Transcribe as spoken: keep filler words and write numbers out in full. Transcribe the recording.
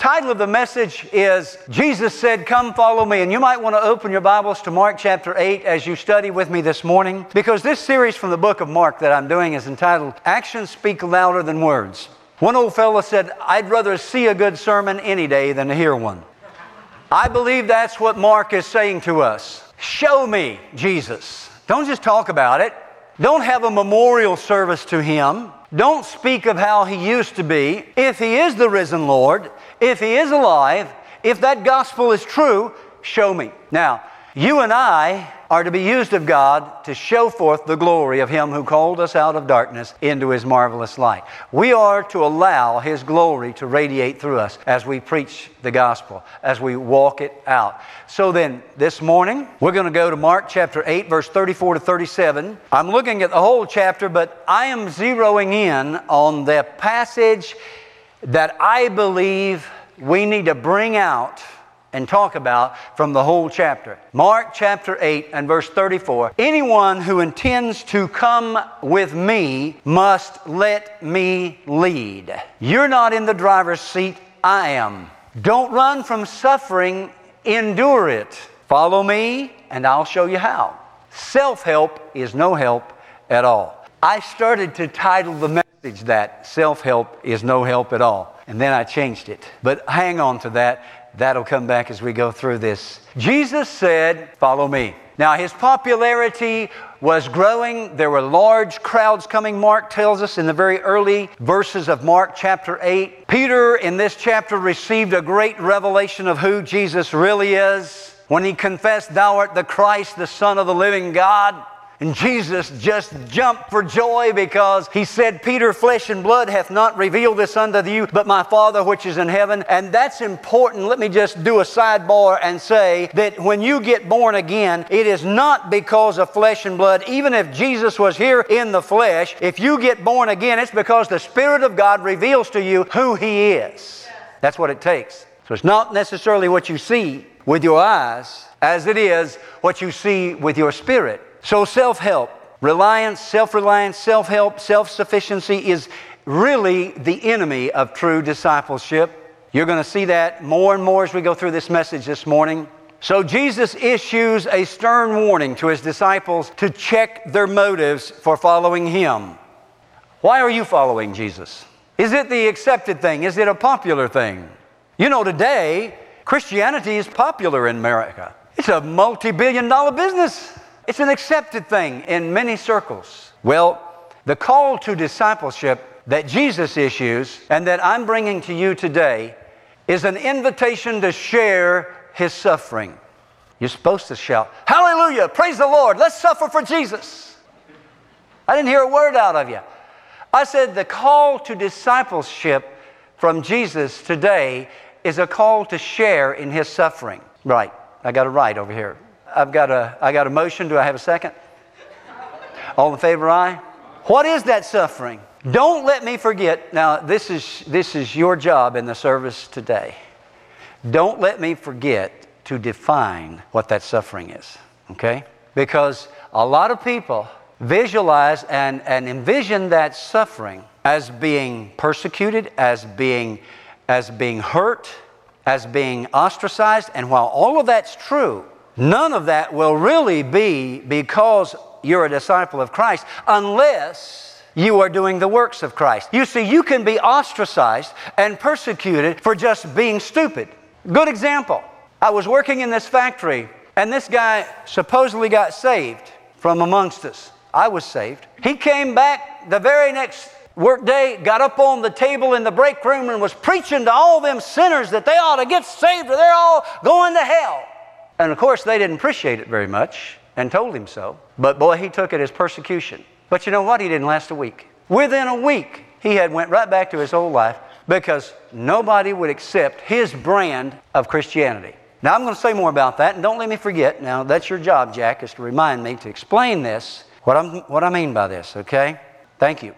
Title of the message is, Jesus said, come follow me. And you might want to open your Bibles to Mark chapter eight as you study with me this morning, because this series from the book of Mark that I'm doing is entitled, Actions Speak Louder Than Words. One old fellow said, I'd rather see a good sermon any day than to hear one. I believe that's what Mark is saying to us. Show me Jesus. Don't just talk about it. Don't have a memorial service to Him. Don't speak of how He used to be. If He is the risen Lord, if He is alive, if that gospel is true, show me. Now, you and I are to be used of God to show forth the glory of Him who called us out of darkness into His marvelous light. We are to allow His glory to radiate through us as we preach the gospel, as we walk it out. So then, this morning, we're going to go to Mark chapter eight, verse thirty-four to thirty-seven. I'm looking at the whole chapter, but I am zeroing in on the passage that I believe we need to bring out and talk about from the whole chapter. Mark chapter eight and verse thirty-four. Anyone who intends to come with me must let me lead. You're not in the driver's seat, I am. Don't run from suffering, endure it. Follow me and I'll show you how. Self-help is no help at all. I started to title the message that self-help is no help at all. And then I changed it. But hang on to that. That'll come back as we go through this. Jesus said, follow me. Now, His popularity was growing. There were large crowds coming, Mark tells us, in the very early verses of Mark chapter eight. Peter, in this chapter, received a great revelation of who Jesus really is when he confessed, Thou art the Christ, the Son of the living God. And Jesus just jumped for joy because He said, Peter, flesh and blood hath not revealed this unto you, but my Father which is in heaven. And that's important. Let me just do a sidebar and say that when you get born again, it is not because of flesh and blood. Even if Jesus was here in the flesh, if you get born again, it's because the Spirit of God reveals to you who He is. That's what it takes. So it's not necessarily what you see with your eyes as it is what you see with your spirit. So self-help, reliance, self-reliance, self-help, self-sufficiency is really the enemy of true discipleship. You're going to see that more and more as we go through this message this morning. So Jesus issues a stern warning to His disciples to check their motives for following Him. Why are you following Jesus? Is it the accepted thing? Is it a popular thing? You know, today, Christianity is popular in America. It's a multi-billion dollar business. It's an accepted thing in many circles. Well, the call to discipleship that Jesus issues and that I'm bringing to you today is an invitation to share His suffering. You're supposed to shout, Hallelujah, praise the Lord, let's suffer for Jesus. I didn't hear a word out of you. I said the call to discipleship from Jesus today is a call to share in His suffering. Right, I got a right over here. I've got a, I got a motion. Do I have a second? All in favor, aye. What is that suffering? Don't let me forget. Now, this is, this is your job in the service today. Don't let me forget to define what that suffering is, okay? Because a lot of people visualize and, and envision that suffering as being persecuted, as being, as being hurt, as being ostracized. And while all of that's true, none of that will really be because you're a disciple of Christ unless you are doing the works of Christ. You see, you can be ostracized and persecuted for just being stupid. Good example. I was working in this factory, and this guy supposedly got saved from amongst us. I was saved. He came back the very next work day, got up on the table in the break room and was preaching to all them sinners that they ought to get saved or they're all going to hell. And of course, they didn't appreciate it very much and told him so. But boy, he took it as persecution. But you know what? He didn't last a week. Within a week, he had went right back to his old life because nobody would accept his brand of Christianity. Now, I'm going to say more about that. And don't let me forget. Now, that's your job, Jack, is to remind me to explain this, what, I'm, what I mean by this, okay? Thank you.